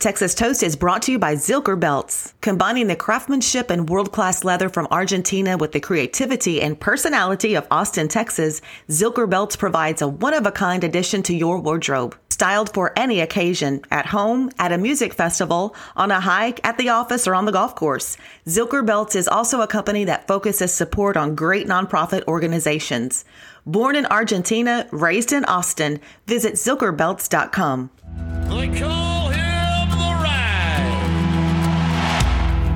Texas Toast is brought to you by Zilker Belts, combining the craftsmanship and world-class leather from Argentina with the creativity and personality of Austin, Texas. Zilker Belts provides a one-of-a-kind addition to your wardrobe, styled for any occasion, at home, at a music festival, on a hike, at the office, or on the golf course. Zilker Belts is also a company that focuses support on great nonprofit organizations. Born in Argentina, raised in Austin, visit ZilkerBelts.com.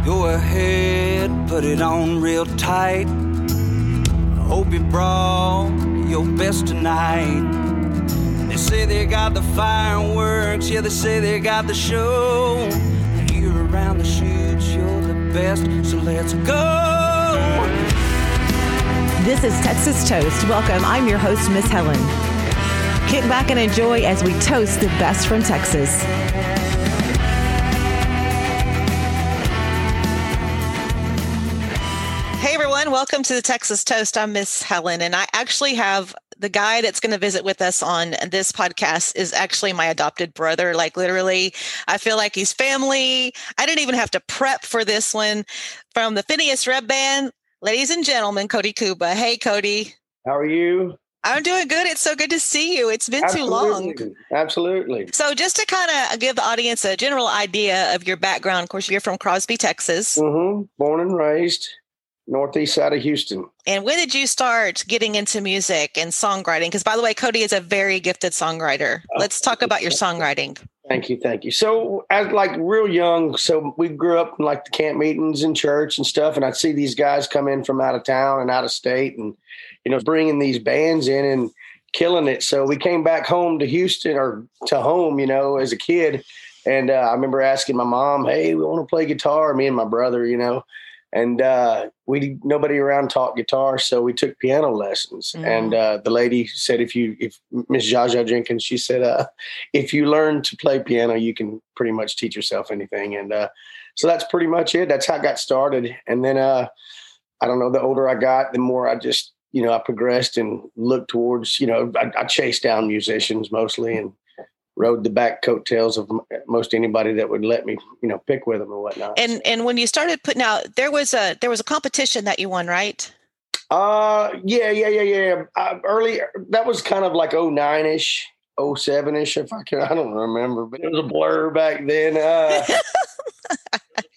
Go ahead, put it on real tight. Hope you brought your best tonight. They say they got the fireworks, yeah, they say they got the show. And you're around the shoots, you're the best, so let's go. This is Texas Toast. Welcome, I'm your host, Miss Helen. Kick back and enjoy as we toast the best from Texas. Welcome to the Texas Toast. I'm Miss Helen, and I actually have the guy that's going to visit with us on this podcast is actually my adopted brother. Like, literally, I feel like he's family. I didn't even have to prep for this one. From the Phineas Reb Band, ladies and gentlemen, Cody Kuba. Hey, Cody. How are you? I'm doing good. It's so good to see you. It's been too long. Absolutely. So just to kind of give the audience a general idea of your background, of course, you're from Crosby, Texas. Mm-hmm. Born and raised. Northeast side of Houston. And when did you start getting into music and songwriting? Because, by the way, Cody is a very gifted songwriter. Let's talk about your songwriting. Thank you. Thank you. So I was like real young. So we grew up in like the camp meetings and church and stuff. And I'd see these guys come in from out of town and out of state and, you know, bringing these bands in and killing it. So we came back home to Houston or to home, you know, as a kid. And I remember asking my mom, hey, we want to play guitar. Me and my brother, you know. And nobody around taught guitar, so we took piano lessons. Mm-hmm. And the lady said, if Miss Zsa-Za Jenkins, she said, if you learn to play piano, you can pretty much teach yourself anything. And so that's pretty much it. That's how I got started. And then I don't know, the older I got, the more I just, you know, I progressed and looked towards, you know, I chased down musicians mostly and rode the back coattails of most anybody that would let me, you know, pick with them or whatnot. And when you started putting out, there was a competition that you won, right? Yeah. Early, that was kind of like 09-ish, 07-ish, if I can, I don't remember, but it was a blur back then.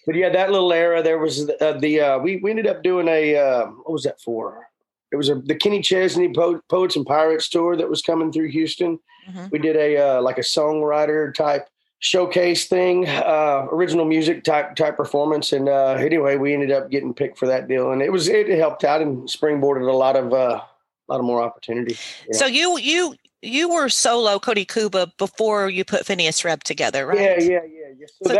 But yeah, that little era, there was we ended up doing what was that for? It was the Kenny Chesney Poets and Pirates tour that was coming through Houston. Mm-hmm. We did a songwriter type showcase thing, original music type performance. And anyway, we ended up getting picked for that deal, and it helped out and springboarded a lot of more opportunity. Yeah. So you were solo Cody Kuba before you put Phineas Reb together, right? Yeah. So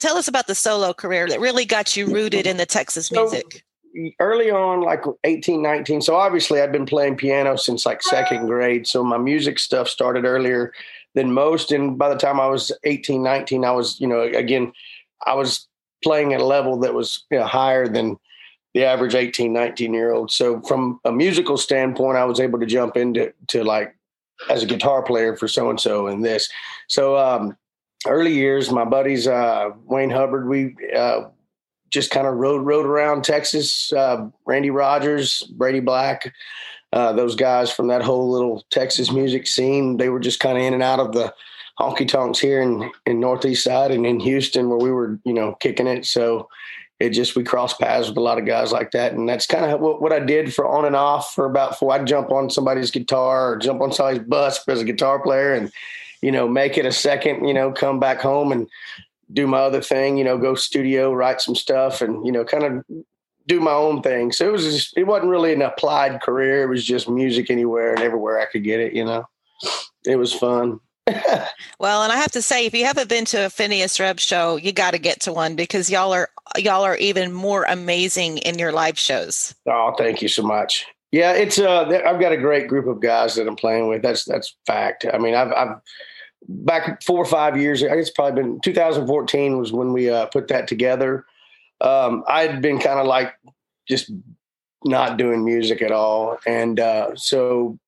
tell us about the solo career that really got you rooted in the Texas music. Early on, like 18, 19. So obviously I'd been playing piano since like second grade. So my music stuff started earlier than most. And by the time I was 18, 19, I was, you know, again, I was playing at a level that was, you know, higher than the average 18, 19-year-old. So from a musical standpoint, I was able to jump into like as a guitar player for so-and-so and this. So early years, my buddies, Wayne Hubbard, we just kind of rode around Texas, Randy Rogers, Brady Black, those guys from that whole little Texas music scene. They were just kind of in and out of the honky tonks here in Northeast side and in Houston where we were, you know, kicking it. So we crossed paths with a lot of guys like that. And that's kind of what I did for on and off for about four. I'd jump on somebody's guitar or jump on somebody's bus as a guitar player and, you know, make it a second, you know, come back home and do my other thing, you know, go studio, write some stuff and, you know, kind of do my own thing. So it wasn't really an applied career. It was just music anywhere and everywhere I could get it, you know. It was fun. Well, and I have to say, if you haven't been to a Phineas Reb show, you got to get to one because y'all are even more amazing in your live shows. Oh, thank you so much. Yeah, it's I've got a great group of guys that I'm playing with. That's fact. I mean, I've back 4 or 5 years, I guess it's probably been 2014 was when we put that together. I'd been kind of like just not doing music at all. And so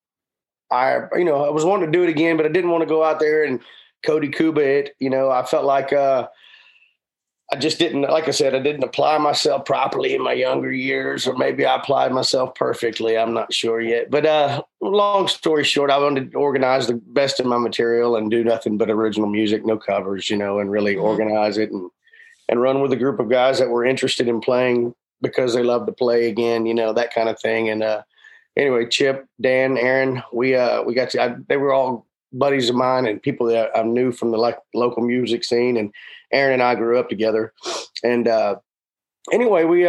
I was wanting to do it again, but I didn't want to go out there and Cody Kuba it. You know, I felt like I just didn't, like I said, I didn't apply myself properly in my younger years, or maybe I applied myself perfectly. I'm not sure yet. But long story short, I wanted to organize the best of my material and do nothing but original music, no covers, you know, and really organize it and run with a group of guys that were interested in playing because they love to play again, you know, that kind of thing. And anyway, Chip, Dan, Aaron, we got to, they were all buddies of mine and people that I knew from the local music scene. And Aaron and I grew up together. And anyway, we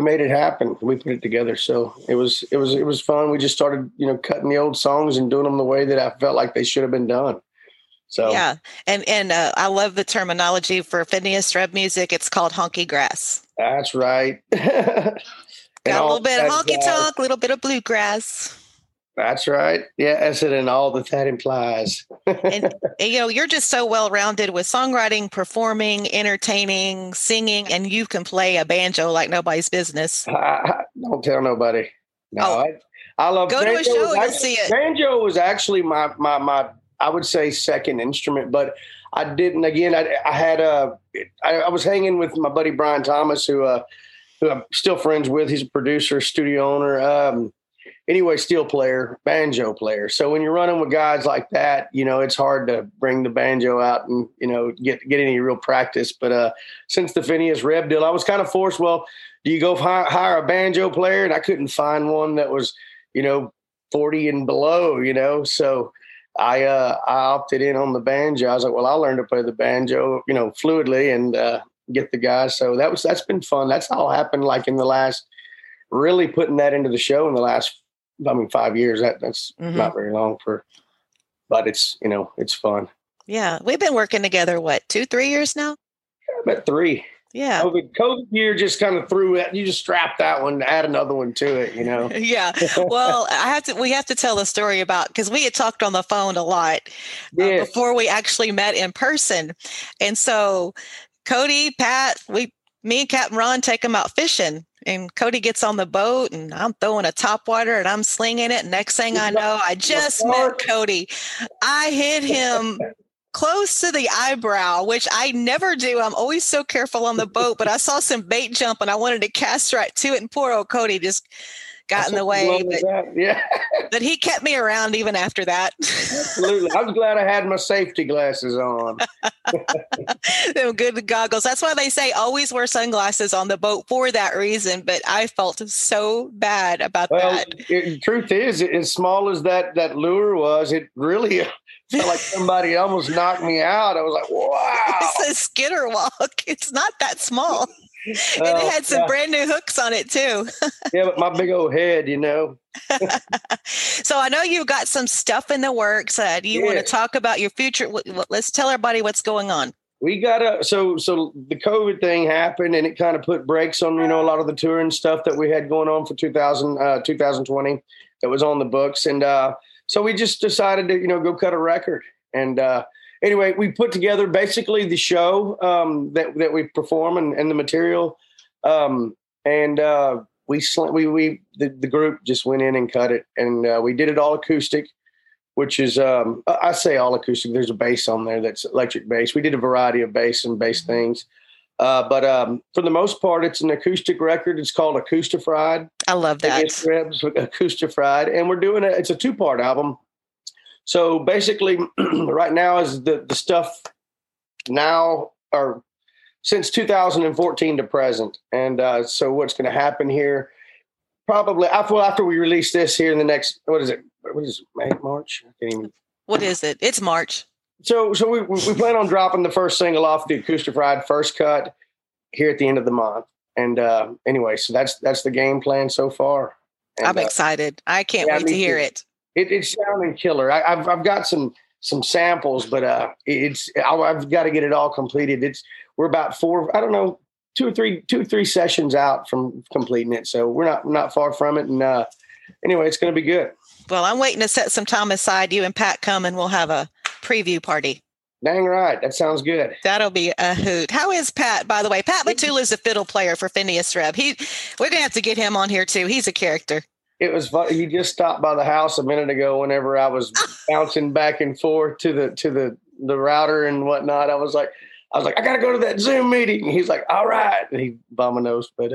made it happen. We put it together. So it was fun. We just started, you know, cutting the old songs and doing them the way that I felt like they should have been done. So yeah. And I love the terminology for Phineas Reb music. It's called honky grass. That's right. Got a little bit of honky tonk, a little bit of bluegrass. That's right. Yeah, that's it, and all that implies. And, you know, you're just so well-rounded with songwriting, performing, entertaining, singing, and you can play a banjo like nobody's business. I don't tell nobody. No, oh. I love go banjo. Go to a show and see it. Banjo was actually my I would say second instrument, but I didn't. Again, I was hanging with my buddy Brian Thomas, who I'm still friends with. He's a producer, studio owner. Anyway, steel player, banjo player. So when you're running with guys like that, you know, it's hard to bring the banjo out and, you know, get any real practice. But since the Phineas Reb deal, I was kind of forced, well, do you go hire a banjo player? And I couldn't find one that was, you know, 40 and below, you know. So I opted in on the banjo. I was like, well, I'll learn to play the banjo, you know, fluidly and get the guys. So that's been fun. That's all happened like in the last, really putting that into the show in the last 5 years. That's not very long but it's, you know, it's fun. Yeah. We've been working together, what, 2-3 years now? Yeah, about 3. Yeah. COVID year just kind of threw it. You just strapped that one, add another one to it, you know? Yeah. Well, we have to tell a story about, cause we had talked on the phone a lot before we actually met in person. And so Cody, Pat, me and Captain Ron take them out fishing, and Cody gets on the boat, and I'm throwing a topwater, and I'm slinging it. Next thing I know, I just met Cody. I hit him close to the eyebrow, which I never do. I'm always so careful on the boat, but I saw some bait jump, and I wanted to cast right to it, and poor old Cody just got in the way. But he kept me around even after that. Absolutely. I was glad I had my safety glasses on. They were good goggles. That's why they say always wear sunglasses on the boat for that reason. But I felt so bad about that. The truth is, as small as that lure was, it really felt like somebody almost knocked me out. I was like, wow. It's a skidder walk. It's not that small. And it had some brand new hooks on it too. Yeah, but my big old head, you know. So I know you've got some stuff in the works. Do you want to talk about your future? Let's tell everybody what's going on. We got so the COVID thing happened, and it kind of put brakes on, you know, a lot of the touring stuff that we had going on for 2020 that was on the books. And so we just decided to, you know, go cut a record. And anyway, we put together basically the show that we perform and the material, and the group just went in and cut it, and we did it all acoustic, which is I say all acoustic. There's a bass on there that's electric bass. We did a variety of bass and bass things, but for the most part, it's an acoustic record. It's called Acoustifried. I love that. Acoustifried, and we're doing it's a 2-part album. So basically right now is the stuff now or since 2014 to present. And so what's going to happen here, probably after we release this here in the next, what is it, May, March? What is it? It's March. So we plan on dropping the first single off the Acoustifried first cut here at the end of the month. And anyway, so that's the game plan so far. And I'm excited. I can't wait to hear it. It's sounding killer. I've got some samples, but I've got to get it all completed. We're about 2 or 3 sessions out from completing it, so we're not far from it. And anyway, it's going to be good. Well, I'm waiting to set some time aside. You and Pat come, and we'll have a preview party. Dang right, that sounds good. That'll be a hoot. How is Pat, by the way? Pat Matula is a fiddle player for Phineas Reb. We're going to have to get him on here too. He's a character. It was fun. He just stopped by the house a minute ago. Whenever I was bouncing back and forth to the router and whatnot, I was like, I gotta go to that Zoom meeting. And he's like, all right. And he bummed my nose, but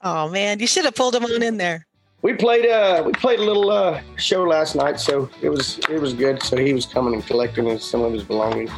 oh man, you should have pulled him on in there. We played a little show last night, so it was good. So he was coming and collecting some of his belongings.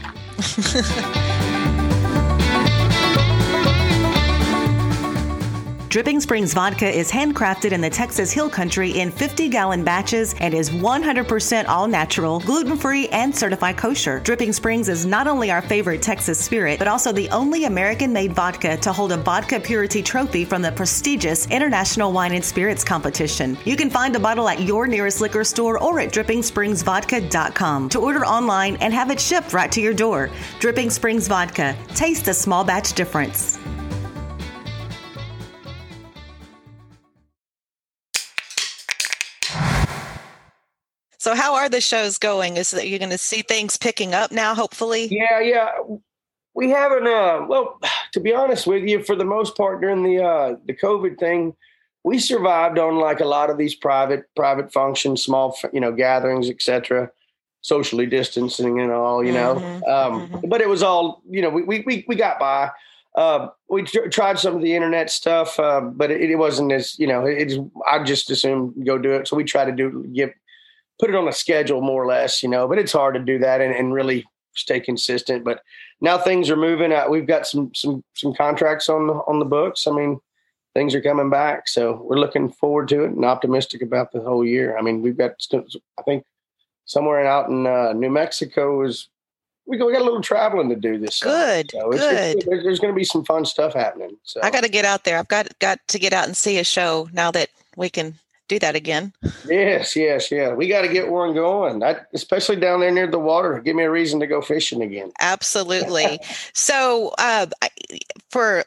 Dripping Springs Vodka is handcrafted in the Texas Hill Country in 50-gallon batches and is 100% all-natural, gluten-free, and certified kosher. Dripping Springs is not only our favorite Texas spirit, but also the only American-made vodka to hold a vodka purity trophy from the prestigious International Wine and Spirits Competition. You can find a bottle at your nearest liquor store or at DrippingSpringsVodka.com to order online and have it shipped right to your door. Dripping Springs Vodka. Taste the small batch difference. So how are the shows going? Is that you're going to see things picking up now, hopefully? Yeah. We haven't, well, to be honest with you, for the most part during the COVID thing, we survived on like a lot of these private functions, small, gatherings, et cetera, socially distancing and all, but it was all, we got by. We tried some of the internet stuff, but it wasn't as, I just assumed go do it. So we try to put it on a schedule more or less, but it's hard to do that and really stay consistent. But now things are moving. We've got some contracts on the books. I mean, things are coming back. So we're looking forward to it and optimistic about the whole year. I mean, we've got, I think somewhere out in New Mexico we got a little traveling to do this. Good. So there's going to be some fun stuff happening. So I got to get out there. I've got to get out and see a show now that we can do that again. Yes. We got to get one going, especially down there near the water. Give me a reason to go fishing again. Absolutely. So to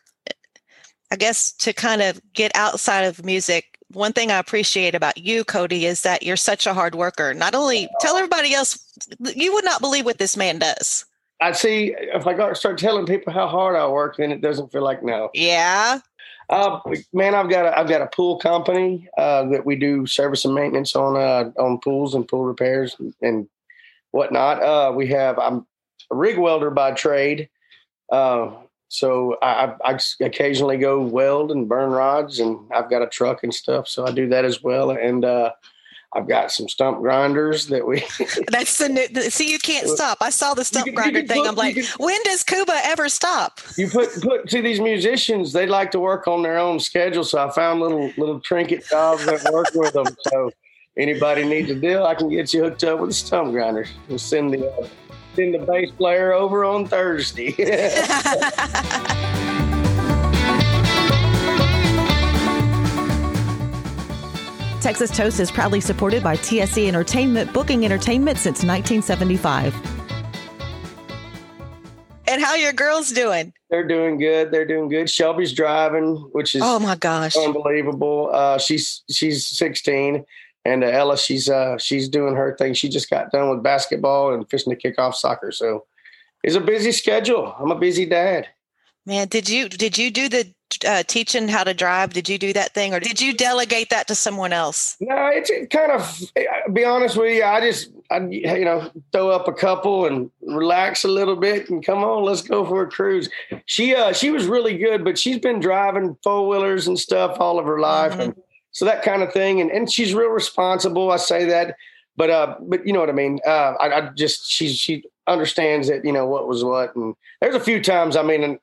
kind of get outside of music, one thing I appreciate about you, Cody, is that you're such a hard worker. Not only tell everybody else, you would not believe what this man does. I see. If I start telling people how hard I work, then it doesn't feel like no. Yeah. Man, I've got a pool company that we do service and maintenance on pools and pool repairs and whatnot. I'm a rig welder by trade, so I occasionally go weld and burn rods, and I've got a truck and stuff, so I do that as well. And I've got some stump grinders that we. That's the new. See, you can't stop. I saw the stump grinder thing. I'm like, when does Kuba ever stop? You put to these musicians, they like to work on their own schedule. So I found little trinket jobs that work with them. So anybody needs a deal, I can get you hooked up with the stump grinders. We'll send the bass player over on Thursday. Texas Toast is proudly supported by TSE Entertainment, booking entertainment since 1975. And how are your girls doing? They're doing good. Shelby's driving, which is oh my gosh, unbelievable. She's 16, and Ella, she's doing her thing. She just got done with basketball and fishing to kick off soccer. So it's a busy schedule. I'm a busy dad. Man, did you do the teaching how to drive? Did you do that thing, or did you delegate that to someone else? No, it's kind of. I'll be honest with you, I just throw up a couple and relax a little bit, and come on, let's go for a cruise. She was really good, but she's been driving four wheelers and stuff all of her life, and so that kind of thing. And she's real responsible. I say that, but you know what I mean. She understands that, what was what. And there's a few times, I was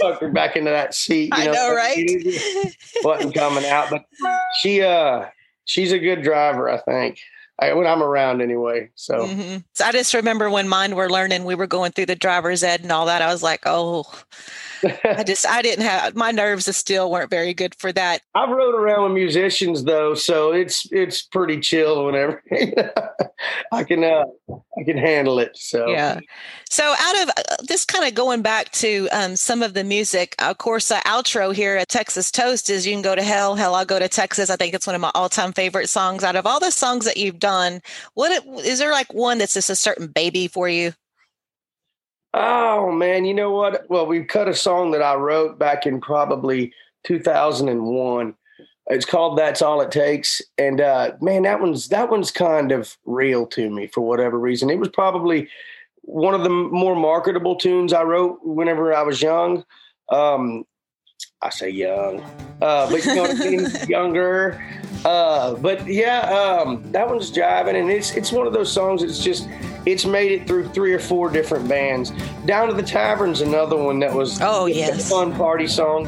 suckered back into that seat. I know, right? Wasn't coming out, but she's a good driver, I think. When I'm around anyway. So. Mm-hmm. So I just remember when mine were learning, we were going through the driver's ed and all that. I was like, oh, I didn't have, my nerves still weren't very good for that. I've rode around with musicians though. So it's pretty chill whenever I can handle it. So, yeah. So out of just kind of going back to some of the music, of course, the outro here at Texas Toast is You Can Go to Hell. Hell, I'll Go to Texas. I think it's one of my all time favorite songs. Out of all the songs that you've done, is there like one that's just a certain baby for you? Oh man, you know what? Well, we cut a song that I wrote back in probably 2001 It's called That's All It Takes. And man, that one's kind of real to me for whatever reason. It was probably one of the more marketable tunes I wrote whenever I was young. I say young, but you know what I mean? Younger. But yeah, that one's jiving, and it's one of those songs that's just, it's made it through 3 or 4 different bands. Down to the Tavern's another one that was a fun party song.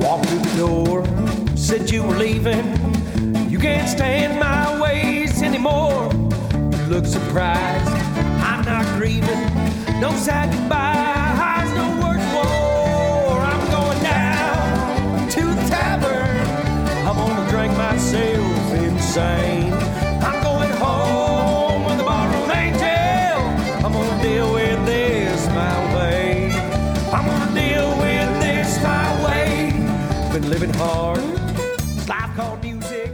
Walked through the door, said you were leaving. You can't stand my ways anymore. You look surprised, I'm not grieving. No sad goodbyes, no word for. I'm going down to the tavern. I'm gonna drink myself insane. I'm going home with a borrowed angel. I'm gonna deal with this my way. I'm gonna deal with this my way. Been living hard. It's life called music.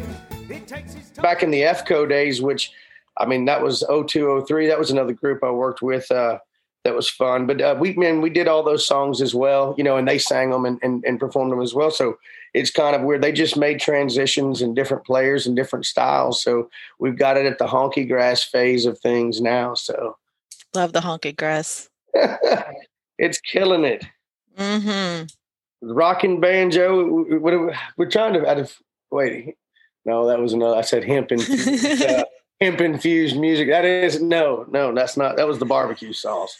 It takes its time. Back in the FCO days, which, I mean, that was 02, 03. That was another group I worked with that was fun. But we did all those songs as well, you know, and they sang them and performed them as well. So it's kind of weird. They just made transitions and different players and different styles. So we've got it at the honky grass phase of things now. So love the honky grass. It's killing it. Mm-hmm. Rockin' banjo. We're trying to, wait, no, that was another, I said hemp and hemp infused music. That is, no, that's not. That was the barbecue sauce.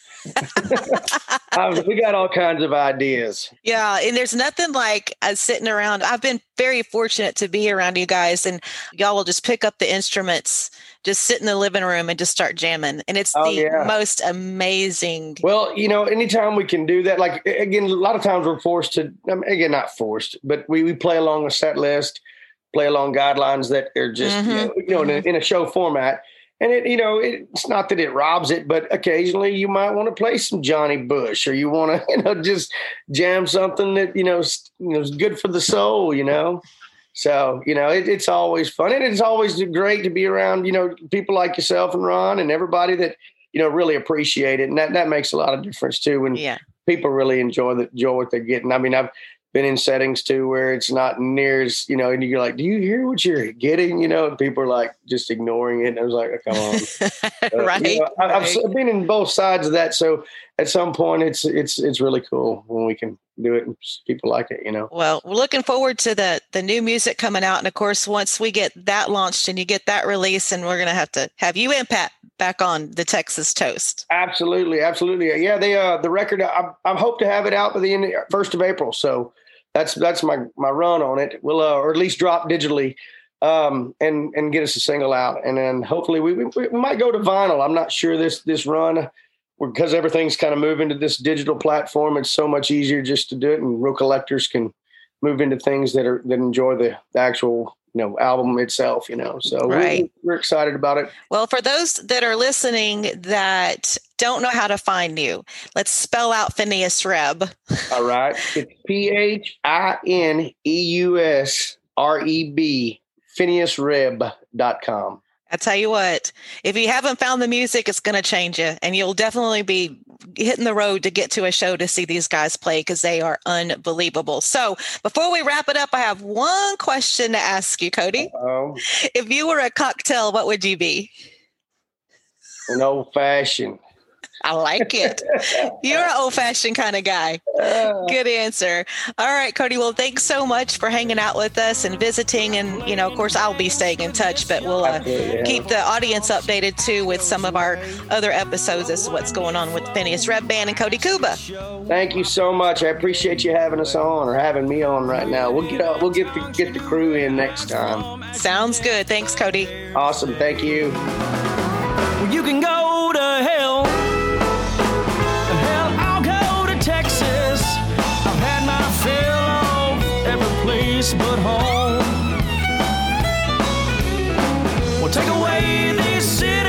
We got all kinds of ideas. Yeah. And there's nothing like sitting around. I've been very fortunate to be around you guys, and y'all will just pick up the instruments, just sit in the living room and just start jamming. And it's most amazing. Well, you know, anytime we can do that, like, again, a lot of times we're forced to, not forced, but we play along a set list, play along guidelines that are just, in a show format. And it, you know, it's not that it robs it, but occasionally you might want to play some Johnny Bush, or you want to, just jam something that, is good for the soul, So, it's always fun. And it's always great to be around, people like yourself and Ron and everybody that, really appreciate it. And that makes a lot of difference too, when people really enjoy what they're getting. I mean, I've been in settings too where it's not near as, and you're like, do you hear what you're getting? And people are like just ignoring it. And I was like, oh, come on. Right. I've been in both sides of that. So at some point it's really cool when we can do it and people like it, Well, we're looking forward to the new music coming out. And of course, once we get that launched and you get that release, and we're going to have you and Pat back on the Texas Toast. Absolutely. Absolutely. Yeah. They, the record, I hope to have it out by the 1st of April. So that's my run on it. We'll, or at least drop digitally, and get us a single out. And then hopefully we might go to vinyl. I'm not sure this run, because everything's kind of moving to this digital platform. It's so much easier just to do it, and real collectors can move into things that enjoy the actual, album itself, so right. We're excited about it. Well, for those that are listening that don't know how to find you, let's spell out Phineas Reb. All right. It's PHINEUSREB, PhineasReb.com. I tell you what, if you haven't found the music, it's going to change you. And you'll definitely be hitting the road to get to a show to see these guys play, because they are unbelievable. So before we wrap it up, I have one question to ask you, Cody. Uh-oh. If you were a cocktail, what would you be? An old-fashioned. I like it. You're an old-fashioned kind of guy. Good answer. All right, Cody. Well, thanks so much for hanging out with us and visiting. And, of course, I'll be staying in touch, but we'll keep the audience updated, too, with some of our other episodes as to what's going on with Phineas Reb Band and Cody Kuba. Thank you so much. I appreciate you having us on, or having me on right now. We'll get the crew in next time. Sounds good. Thanks, Cody. Awesome. Thank you. Well, you can go to hell. But home, well, take away these sins.